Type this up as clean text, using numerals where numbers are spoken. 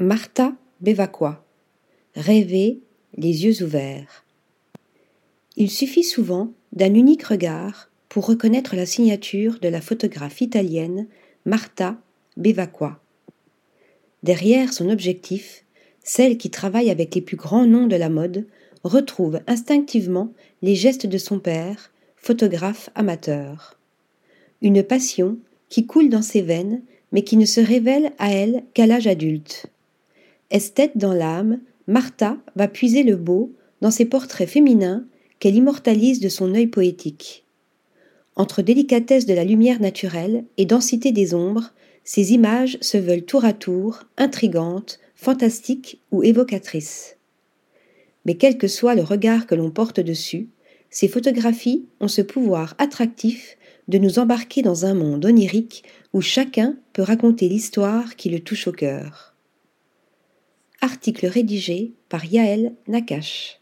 Marta Bevacqua, Rêver les yeux ouverts. Il suffit souvent d'un unique regard pour reconnaître la signature de la photographe italienne Marta Bevacqua. Derrière son objectif, celle qui travaille avec les plus grands noms de la mode retrouve instinctivement les gestes de son père, photographe amateur. Une passion qui coule dans ses veines mais qui ne se révèle à elle qu'à l'âge adulte. Esthète dans l'âme, Marta va puiser le beau dans ses portraits féminins qu'elle immortalise de son œil poétique. Entre délicatesse de la lumière naturelle et densité des ombres, ces images se veulent tour à tour intrigantes, fantastiques ou évocatrices. Mais quel que soit le regard que l'on porte dessus, ces photographies ont ce pouvoir attractif de nous embarquer dans un monde onirique où chacun peut raconter l'histoire qui le touche au cœur. Article rédigé par Yaël Nakash.